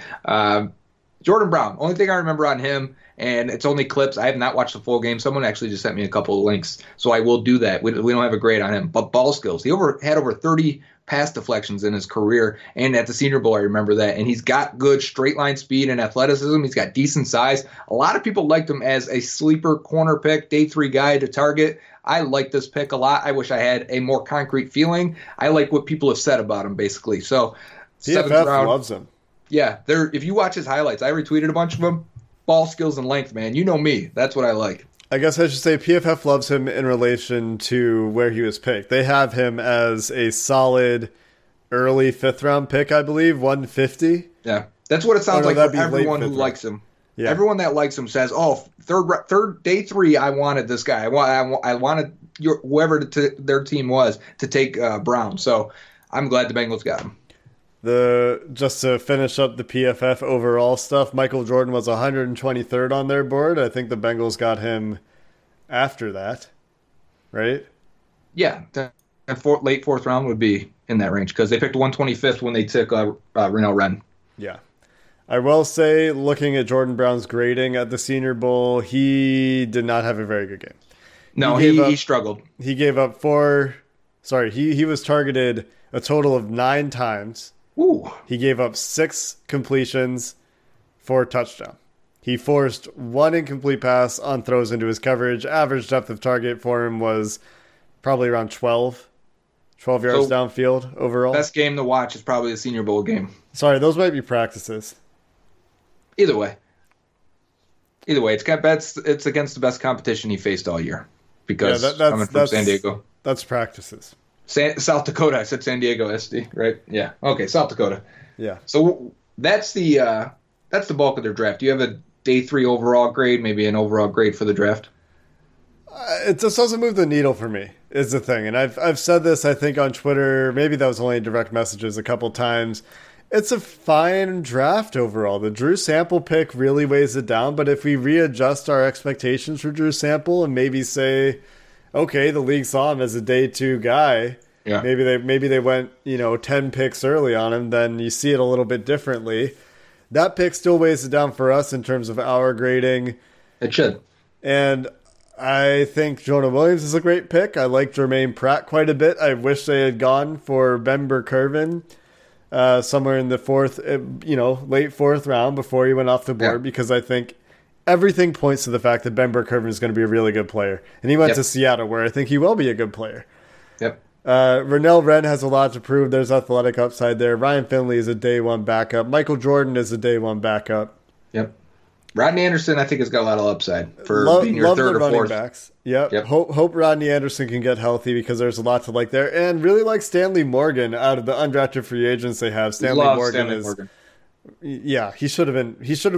Jordan Brown, only thing I remember on him, and it's only clips. I have not watched the full game. Someone actually just sent me a couple of links, so I will do that. We don't have a grade on him, but ball skills. He had over 30 pass deflections in his career, and at the Senior Bowl, I remember that. And he's got good straight-line speed and athleticism. He's got decent size. A lot of people liked him as a sleeper corner pick, day three guy to target. I like this pick a lot. I wish I had a more concrete feeling. I like what people have said about him, basically. So, PFF loves him. Yeah, if you watch his highlights, I retweeted a bunch of them. Ball skills and length, man. You know me. That's what I like. I guess I should say PFF loves him in relation to where he was picked. They have him as a solid early fifth-round pick, I believe, 150. Yeah, that's what it sounds like for everyone who likes him. Yeah. Everyone that likes him says, "Oh, third day three, I wanted this guy. I wanted whoever their team was to take Brown." So I'm glad the Bengals got him. Just to finish up the PFF overall stuff, Michael Jordan was 123rd on their board. I think the Bengals got him after that, right? Yeah, late fourth round would be in that range because they picked 125th when they took Renell Wren. Yeah. I will say, looking at Jordan Brown's grading at the Senior Bowl, he did not have a very good game. No, he struggled. He gave up he was targeted a total of 9 times. Ooh. He gave up 6 completions for a touchdown. He forced 1 incomplete pass on throws into his coverage. Average depth of target for him was probably around 12 yards downfield overall. Best game to watch is probably the Senior Bowl game. Sorry, those might be practices. Either way, it's against the best competition he faced all year because I'm from San Diego. That's practices. South Dakota. I said San Diego SD, right? Yeah. Okay, South Dakota. Yeah. So that's the bulk of their draft. Do you have a day 3 overall grade, maybe an overall grade for the draft? It just doesn't move the needle for me is the thing. And I've said this, I think, on Twitter. Maybe that was only direct messages a couple times. It's a fine draft overall. The Drew Sample pick really weighs it down, but if we readjust our expectations for Drew Sample and maybe say, okay, the league saw him as a day 2 guy, yeah. Maybe they went 10 picks early on him, then you see it a little bit differently. That pick still weighs it down for us in terms of our grading. It should. And I think Jonah Williams is a great pick. I like Jermaine Pratt quite a bit. I wish they had gone for Ben Burr-Kirven. Somewhere in the fourth, late fourth round before he went off the board, because I think everything points to the fact that Ben Burr-Kirven is going to be a really good player. And he went to Seattle, where I think he will be a good player. Yep. Renell Wren has a lot to prove. There's athletic upside there. Ryan Finley is a day 1 backup. Michael Jordan is a day 1 backup. Yep. Rodney Anderson, I think, has got a lot of upside for being your third or fourth. Love the running backs. Yep. Hope Rodney Anderson can get healthy because there's a lot to like there. And really like Stanley Morgan out of the undrafted free agents they have. Stanley Morgan. Yeah, he should have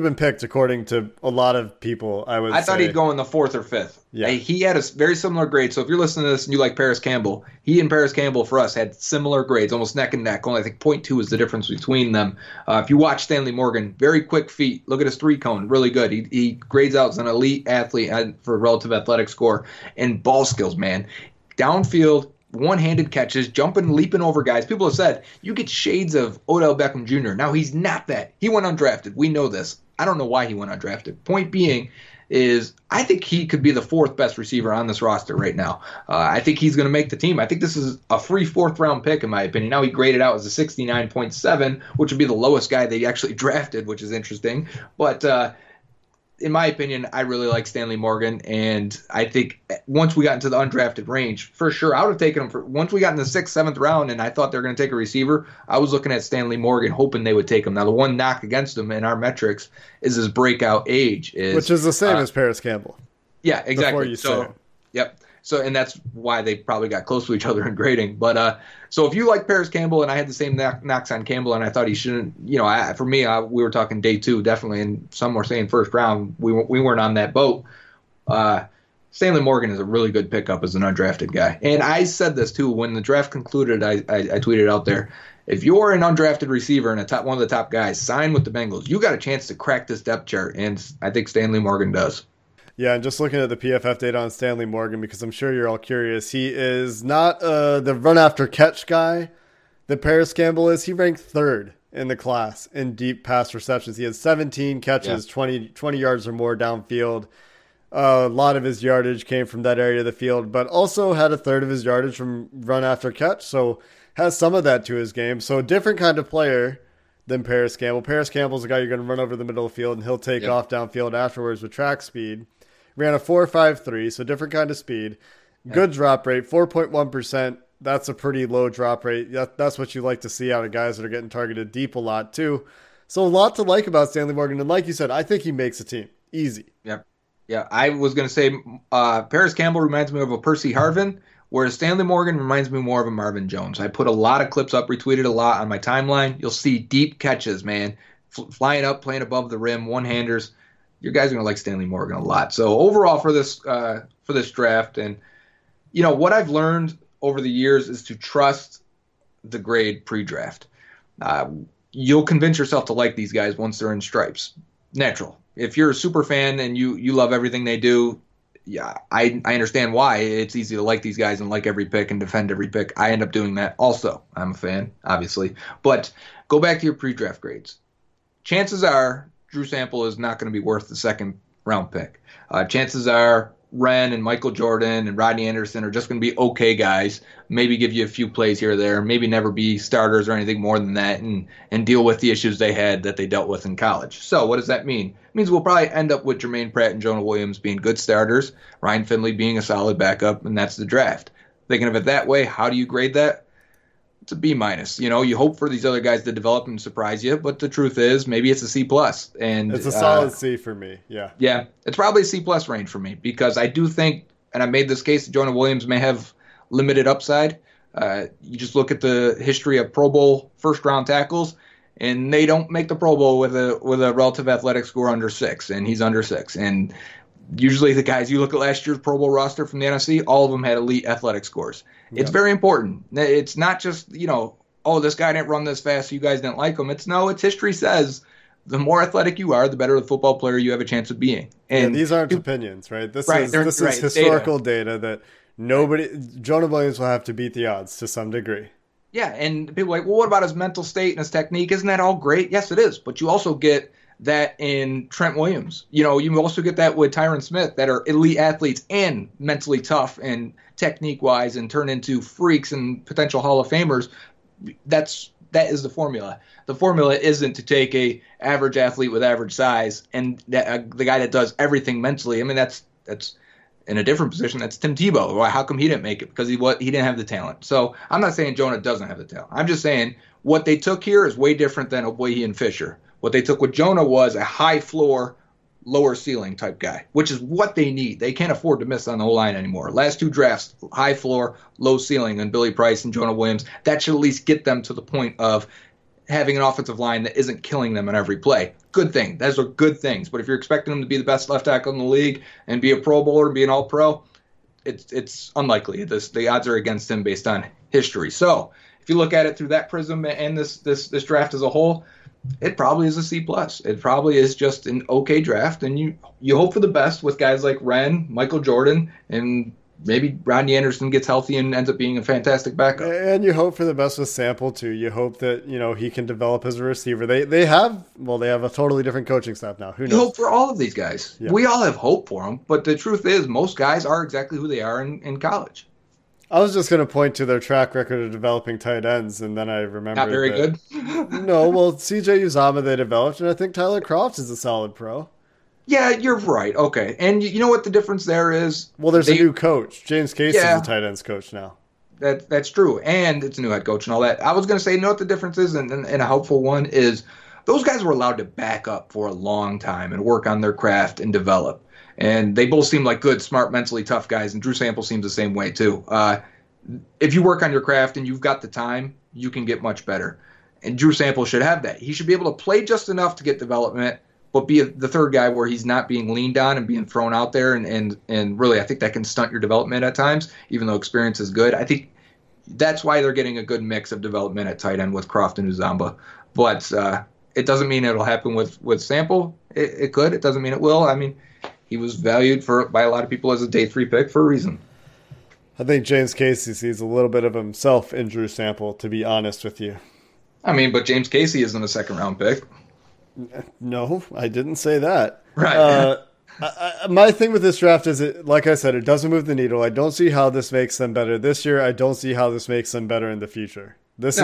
been picked according to a lot of people, I thought he'd go in the fourth or fifth. Yeah. He had a very similar grade. So if you're listening to this and you like Paris Campbell, he and Paris Campbell for us had similar grades, almost neck and neck. Only I think 0.2 is the difference between them. If you watch Stanley Morgan, very quick feet. Look at his 3-cone, really good. He grades out as an elite athlete for relative athletic score and ball skills, man. Downfield, one-handed catches, jumping, leaping over guys. People have said, you get shades of Odell Beckham Jr. Now, he's not that. He went undrafted. We know this. I don't know why he went undrafted. Point being is I think he could be the fourth best receiver on this roster right now. I think he's going to make the team. I think this is a free fourth-round pick, in my opinion. Now he graded out as a 69.7, which would be the lowest guy they actually drafted, which is interesting. But in my opinion, I really like Stanley Morgan, and I think once we got into the undrafted range, for sure, I would have taken him. Once we got in the 6th, 7th round, and I thought they were going to take a receiver, I was looking at Stanley Morgan, hoping they would take him. Now, the one knock against him in our metrics is his breakout age. Which is the same as Paris Campbell. Yeah, exactly. So, yep. So, and that's why they probably got close to each other in grading. But so if you like Paris Campbell, and I had the same knocks on Campbell, and I thought he shouldn't, we were talking day 2 definitely, and some were saying first round. We weren't on that boat. Stanley Morgan is a really good pickup as an undrafted guy, and I said this too when the draft concluded. I tweeted out there, if you're an undrafted receiver and one of the top guys, sign with the Bengals. You got a chance to crack this depth chart, and I think Stanley Morgan does. Yeah, and just looking at the PFF data on Stanley Morgan, because I'm sure you're all curious, he is not the run-after-catch guy that Paris Campbell is. He ranked 3rd in the class in deep pass receptions. He had 17 catches, 20 yards or more downfield. A lot of his yardage came from that area of the field, but also had a third of his yardage from run-after-catch, so has some of that to his game. So a different kind of player than Paris Campbell. Paris Campbell's a guy you're going to run over the middle of the field, and he'll take off downfield afterwards with track speed. Ran a 4.53, so different kind of speed. Good drop rate, 4.1%. That's a pretty low drop rate. That's what you like to see out of guys that are getting targeted deep a lot, too. So a lot to like about Stanley Morgan. And like you said, I think he makes a team. Easy. Yep. Yeah, I was going to say Paris Campbell reminds me of a Percy Harvin, whereas Stanley Morgan reminds me more of a Marvin Jones. I put a lot of clips up, retweeted a lot on my timeline. You'll see deep catches, man, flying up, playing above the rim, one-handers. You guys are going to like Stanley Morgan a lot. So overall for this draft, and you know what I've learned over the years is to trust the grade pre-draft. You'll convince yourself to like these guys once they're in stripes. Natural. If you're a super fan and you love everything they do, yeah, I understand why. It's easy to like these guys and like every pick and defend every pick. I end up doing that also. I'm a fan, obviously. But go back to your pre-draft grades. Chances are Drew Sample is not going to be worth the second-round pick. Chances are Wren and Michael Jordan and Rodney Anderson are just going to be okay guys, maybe give you a few plays here or there, maybe never be starters or anything more than that, and deal with the issues they had that they dealt with in college. So what does that mean? It means we'll probably end up with Jermaine Pratt and Jonah Williams being good starters, Ryan Finley being a solid backup, and that's the draft. Thinking of it that way, how do you grade that? It's a B-. You know, you hope for these other guys to develop and surprise you, but the truth is maybe it's a C+. And it's a solid C for me, yeah. Yeah, it's probably a C+ range for me because I do think, and I made this case, Jonah Williams may have limited upside. You just look at the history of Pro Bowl first-round tackles, and they don't make the Pro Bowl with a relative athletic score under 6, and he's under 6. And usually the guys you look at last year's Pro Bowl roster from the NFC, all of them had elite athletic scores. It's very important. It's not just, you know, oh, this guy didn't run this fast, so you guys didn't like him. It's history says the more athletic you are, the better the football player you have a chance of being. And these aren't opinions, right? This is historical data that Jonah Williams will have to beat the odds to some degree. Yeah, and people are like, well, what about his mental state and his technique? Isn't that all great? Yes, it is. But you also get that in Trent Williams. You know, you also get that with Tyron Smith that are elite athletes and mentally tough and technique-wise and turn into freaks and potential Hall of Famers. That is the formula. The formula isn't to take a average athlete with average size and the guy that does everything mentally. I mean, that's in a different position. That's Tim Tebow. Well, how come he didn't make it? Because he didn't have the talent. So I'm not saying Jonah doesn't have the talent. I'm just saying what they took here is way different than Oboye and Fisher. What they took with Jonah was a high floor, lower ceiling type guy, which is what they need. They can't afford to miss on the whole line anymore. Last two drafts, high floor, low ceiling on Billy Price and Jonah Williams. That should at least get them to the point of having an offensive line that isn't killing them in every play. Good thing. Those are good things. But if you're expecting them to be the best left tackle in the league and be a Pro Bowler and be an All-Pro, it's unlikely. The odds are against him based on history. So if you look at it through that prism and this draft as a whole, it probably is a C+. It probably is just an okay draft, and you hope for the best with guys like Wren, Michael Jordan, and maybe Rodney Anderson gets healthy and ends up being a fantastic backup. And you hope for the best with Sample too. You hope that, you know, he can develop as a receiver. They have a totally different coaching staff now. Who knows? You hope for all of these guys. Yeah. We all have hope for them, but the truth is most guys are exactly who they are in college. I was just going to point to their track record of developing tight ends, and then I remembered not very good. No, well, CJ Uzomah they developed, and I think Tyler Croft is a solid pro. Yeah, you're right. Okay, and you know what the difference there is? Well, there's a new coach. James Casey is a tight ends coach now. That's true, and it's a new head coach and all that. I was going to say, you know what the difference is, and a helpful one is those guys were allowed to back up for a long time and work on their craft and develop. And they both seem like good, smart, mentally tough guys. And Drew Sample seems the same way, too. If you work on your craft and you've got the time, you can get much better. And Drew Sample should have that. He should be able to play just enough to get development, but be the third guy where he's not being leaned on and being thrown out there. And really, I think that can stunt your development at times, even though experience is good. I think that's why they're getting a good mix of development at tight end with Croft and Uzomah. But it doesn't mean it'll happen with Sample. It could. It doesn't mean it will. I mean, he was valued by a lot of people as a day 3 pick for a reason. I think James Casey sees a little bit of himself in Drew Sample, to be honest with you. I mean, but James Casey isn't a second-round pick. No, I didn't say that. Right. My thing with this draft is, like I said, it doesn't move the needle. I don't see how this makes them better this year. I don't see how this makes them better in the future. It's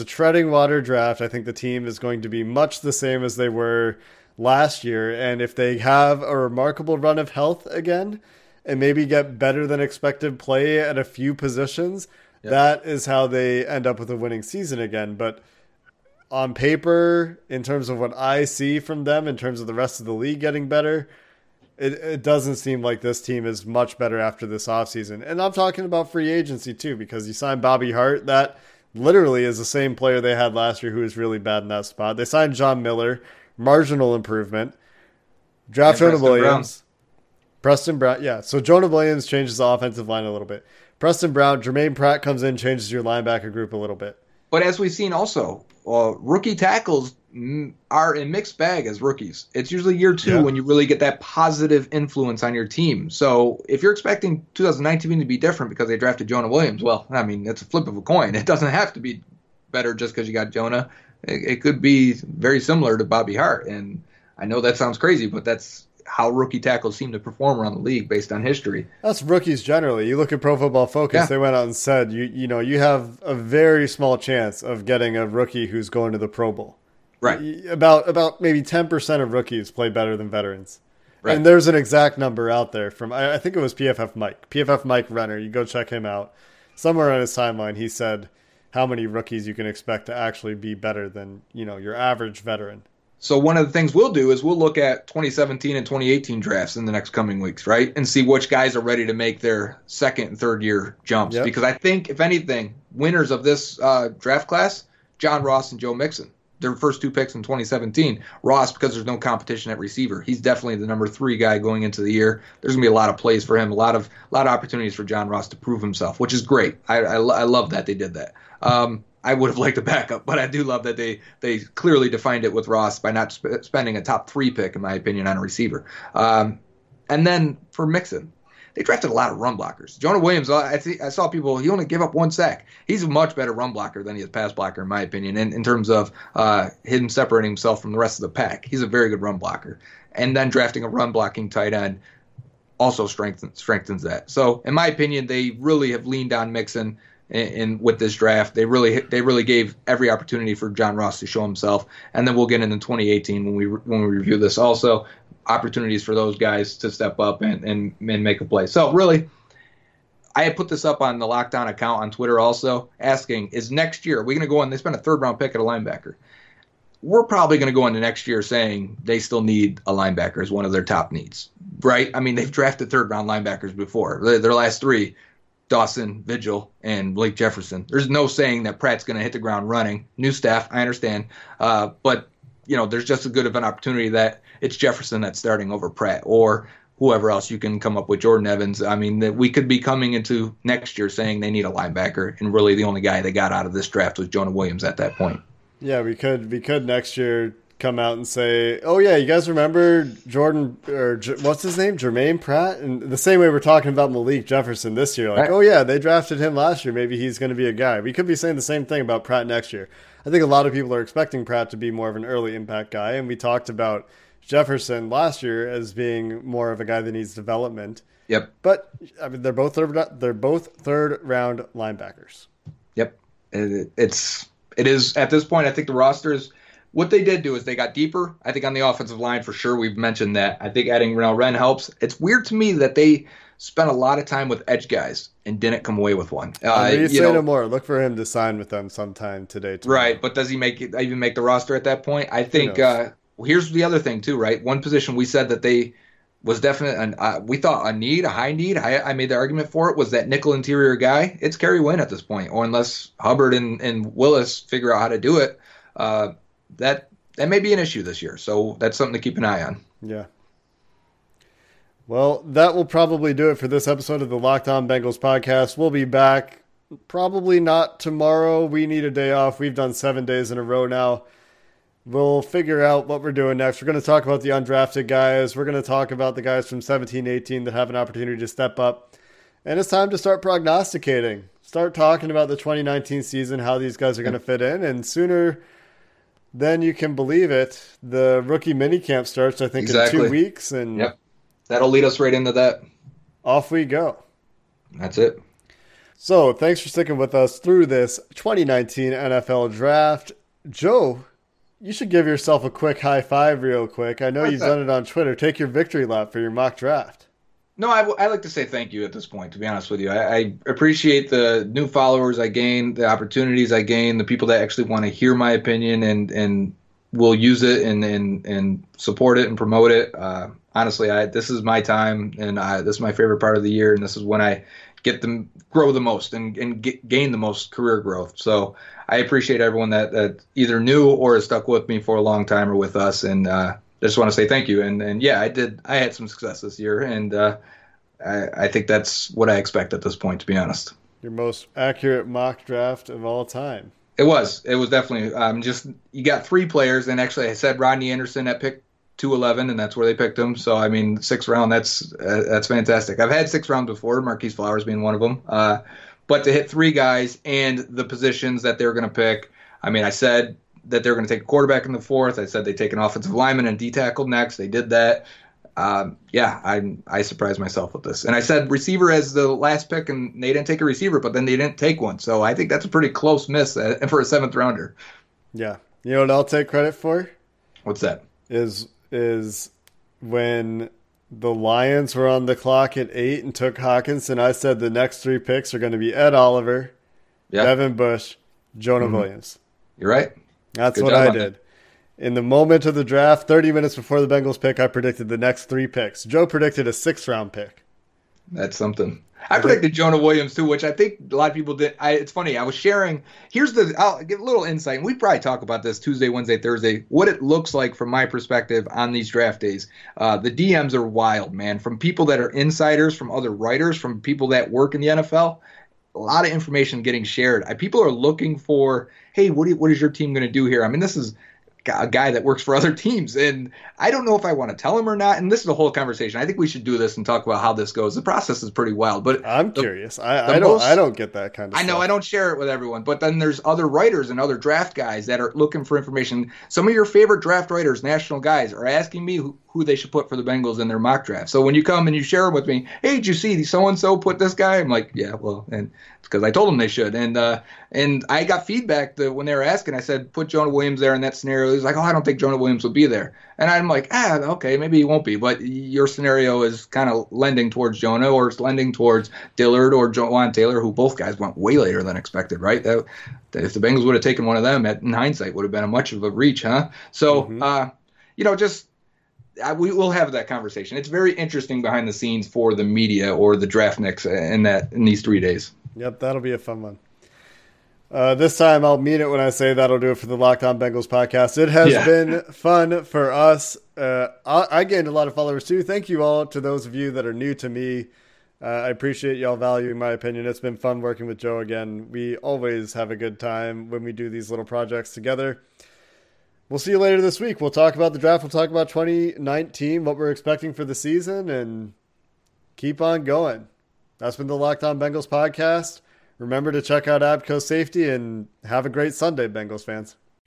a treading water draft. I think the team is going to be much the same as they were last year, and if they have a remarkable run of health again and maybe get better than expected play at a few positions, that is how they end up with a winning season again. But on paper, in terms of what I see from them, in terms of the rest of the league getting better, It doesn't seem like this team is much better after this offseason. And I'm talking about free agency too, because you signed Bobby Hart. That literally is the same player they had last year who was really bad in that spot. They signed John Miller, marginal improvement. Draft Jonah Williams. Preston Brown. Yeah, so Jonah Williams changes the offensive line a little bit. Preston Brown, Jermaine Pratt comes in, changes your linebacker group a little bit. But as we've seen also, rookie tackles are in mixed bag as rookies. It's usually year two when you really get that positive influence on your team. So if you're expecting 2019 to be different because they drafted Jonah Williams, well, I mean, it's a flip of a coin. It doesn't have to be better just because you got Jonah. It could be very similar to Bobby Hart. And I know that sounds crazy, but that's how rookie tackles seem to perform around the league based on history. That's rookies generally. You look at Pro Football Focus, they went out and said, you know, you have a very small chance of getting a rookie who's going to the Pro Bowl. Right. About maybe 10% of rookies play better than veterans. Right. And there's an exact number out there from, I think it was PFF Mike Renner. You go check him out. Somewhere on his timeline, he said how many rookies you can expect to actually be better than, you know, your average veteran. So one of the things we'll do is we'll look at 2017 and 2018 drafts in the next coming weeks, right? And see which guys are ready to make their second and third year jumps. Yep. Because I think, if anything, winners of this draft class, John Ross and Joe Mixon. Their first two picks in 2017. Ross, because there's no competition at receiver, he's definitely the number three guy going into the year. There's going to be a lot of plays for him, a lot of opportunities for John Ross to prove himself, which is great. I love that they did that. I would have liked a backup, but I do love that they clearly defined it with Ross by not spending a top three pick, in my opinion, on a receiver. And then for Mixon, they drafted a lot of run blockers. Jonah Williams, I saw people, he only gave up one sack. He's a much better run blocker than he is pass blocker, in my opinion, in terms of him separating himself from the rest of the pack. He's a very good run blocker. And then drafting a run blocking tight end also strengthens that. So, in my opinion, they really have leaned on Mixon. And with this draft, they really gave every opportunity for John Ross to show himself. And then we'll get into 2018 when we review this also, opportunities for those guys to step up and make a play. So really, I had put this up on the Lockdown account on Twitter also, asking, is next year, are we going to go in? They spent a third-round pick at a linebacker. We're probably going to go into next year saying they still need a linebacker as one of their top needs, right? I mean, they've drafted third-round linebackers before. Their last three, Dawson, Vigil, and Blake Jefferson. There's no saying that Pratt's going to hit the ground running. New staff, I understand. But, you know, there's just as good of an opportunity that it's Jefferson that's starting over Pratt or whoever else you can come up with, Jordan Evans. I mean, that we could be coming into next year saying they need a linebacker, and really the only guy they got out of this draft was Jonah Williams at that point. Yeah, we could next year come out and say, oh yeah, you guys remember Jordan, or what's his name, Jermaine Pratt? And the same way we're talking about Malik Jefferson this year, like, right. Oh yeah, they drafted him last year, maybe he's going to be a guy. We could be saying the same thing about Pratt next year. I think a lot of people are expecting Pratt to be more of an early impact guy, and we talked about Jefferson last year as being more of a guy that needs development. Yep. But I mean, they're both third round linebackers. Yep. It is at this point, I think the roster is, what they did do is they got deeper, I think, on the offensive line for sure. We've mentioned that. I think adding Renell Wren helps. It's weird to me that they spent a lot of time with edge guys and didn't come away with one. No more. Look for him to sign with them sometime today. Right, but does he even make the roster at that point? I think here's the other thing too, right? One position we said that they was definite, and we thought a need, a high need. I made the argument for it was that nickel interior guy. It's Kerry Wynn at this point, or unless Hubbard and Willis figure out how to do it. That may be an issue this year, so that's something to keep an eye on. Yeah. Well, that will probably do it for this episode of the Locked On Bengals podcast. We'll be back probably not tomorrow. We need a day off. We've done 7 days in a row now. We'll figure out what we're doing next. We're going to talk about the undrafted guys. We're going to talk about the guys from 17-18 that have an opportunity to step up. And it's time to start prognosticating. Start talking about the 2019 season, how these guys are going to fit in, and sooner then you can believe it. The rookie minicamp starts, I think, exactly, in 2 weeks. And yep, that'll lead us right into that. Off we go. That's it. So thanks for sticking with us through this 2019 NFL Draft. Joe, you should give yourself a quick high five real quick. I know you've done it on Twitter. Take your victory lap for your mock draft. No, I like to say thank you at this point, to be honest with you. I appreciate the new followers I gain, the opportunities I gain, the people that actually want to hear my opinion and will use it and support it and promote it. Honestly, this is my time, and this is my favorite part of the year, and this is when I get them grow the most and gain the most career growth. So I appreciate everyone that either knew or has stuck with me for a long time or with us, and I just want to say thank you. And yeah, I had some success this year, and I think that's what I expect at this point, to be honest. Your most accurate mock draft of all time. It was definitely you got three players, and actually I said Rodney Anderson at pick 211, and that's where they picked him. So I mean, 6th round, that's fantastic. I've had 6 rounds before, Marquise Flowers being one of them. But to hit three guys and the positions that they're going to pick, I mean, I said that they're going to take a quarterback in the 4th. I said they take an offensive lineman and D tackle next. They did that. I surprised myself with this. And I said receiver as the last pick, and they didn't take a receiver, but then they didn't take one. So I think that's a pretty close miss for a 7th rounder. Yeah. You know what I'll take credit for? What's that? Is when the Lions were on the clock at 8 and took Hawkins, and I said the next 3 picks are going to be Ed Oliver, yep, Devin Bush, Jonah Williams. You're right. That's what I did. In the moment of the draft, 30 minutes before the Bengals pick, I predicted the next 3 picks. Joe predicted a 6th round pick. That's something. I predicted Jonah Williams too, which I think a lot of people did. It's funny. I was sharing. I'll give a little insight. And we probably talk about this Tuesday, Wednesday, Thursday, what it looks like from my perspective on these draft days. The DMs are wild, man. From people that are insiders, from other writers, from people that work in the NFL. A lot of information getting shared. People are looking for, hey, what is your team going to do here? I mean, this is a guy that works for other teams, and I don't know if I want to tell him or not, and this is a whole conversation. I think we should do this and talk about how this goes. The process is pretty wild, but I'm curious. I don't get that kind of stuff. I know I don't share it with everyone, but then there's other writers and other draft guys that are looking for information. Some of your favorite draft writers, national guys, are asking me who they should put for the Bengals in their mock draft. So when you come and you share them with me, hey, did you see so-and-so put this guy? I'm like, yeah, well, and it's because I told them they should. And I got feedback that when they were asking, I said, put Jonah Williams there in that scenario. He's like, oh, I don't think Jonah Williams will be there. And I'm like, okay, maybe he won't be. But your scenario is kind of lending towards Jonah, or it's lending towards Dillard or Jawan Taylor, who both guys went way later than expected, right? That if the Bengals would have taken one of them, in hindsight, would have been much of a reach, huh? So, we will have that conversation. It's very interesting behind the scenes for the media or the draft nicks in these 3 days. Yep, that'll be a fun one. This time I'll mean it when I say that'll do it for the Locked On Bengals podcast. It has been fun for us. I gained a lot of followers too. Thank you all to those of you that are new to me. I appreciate y'all valuing my opinion. It's been fun working with Joe again. We always have a good time when we do these little projects together. We'll see you later this week. We'll talk about the draft. We'll talk about 2019, what we're expecting for the season, and keep on going. That's been the Locked On Bengals podcast. Remember to check out Abco Safety, and have a great Sunday, Bengals fans.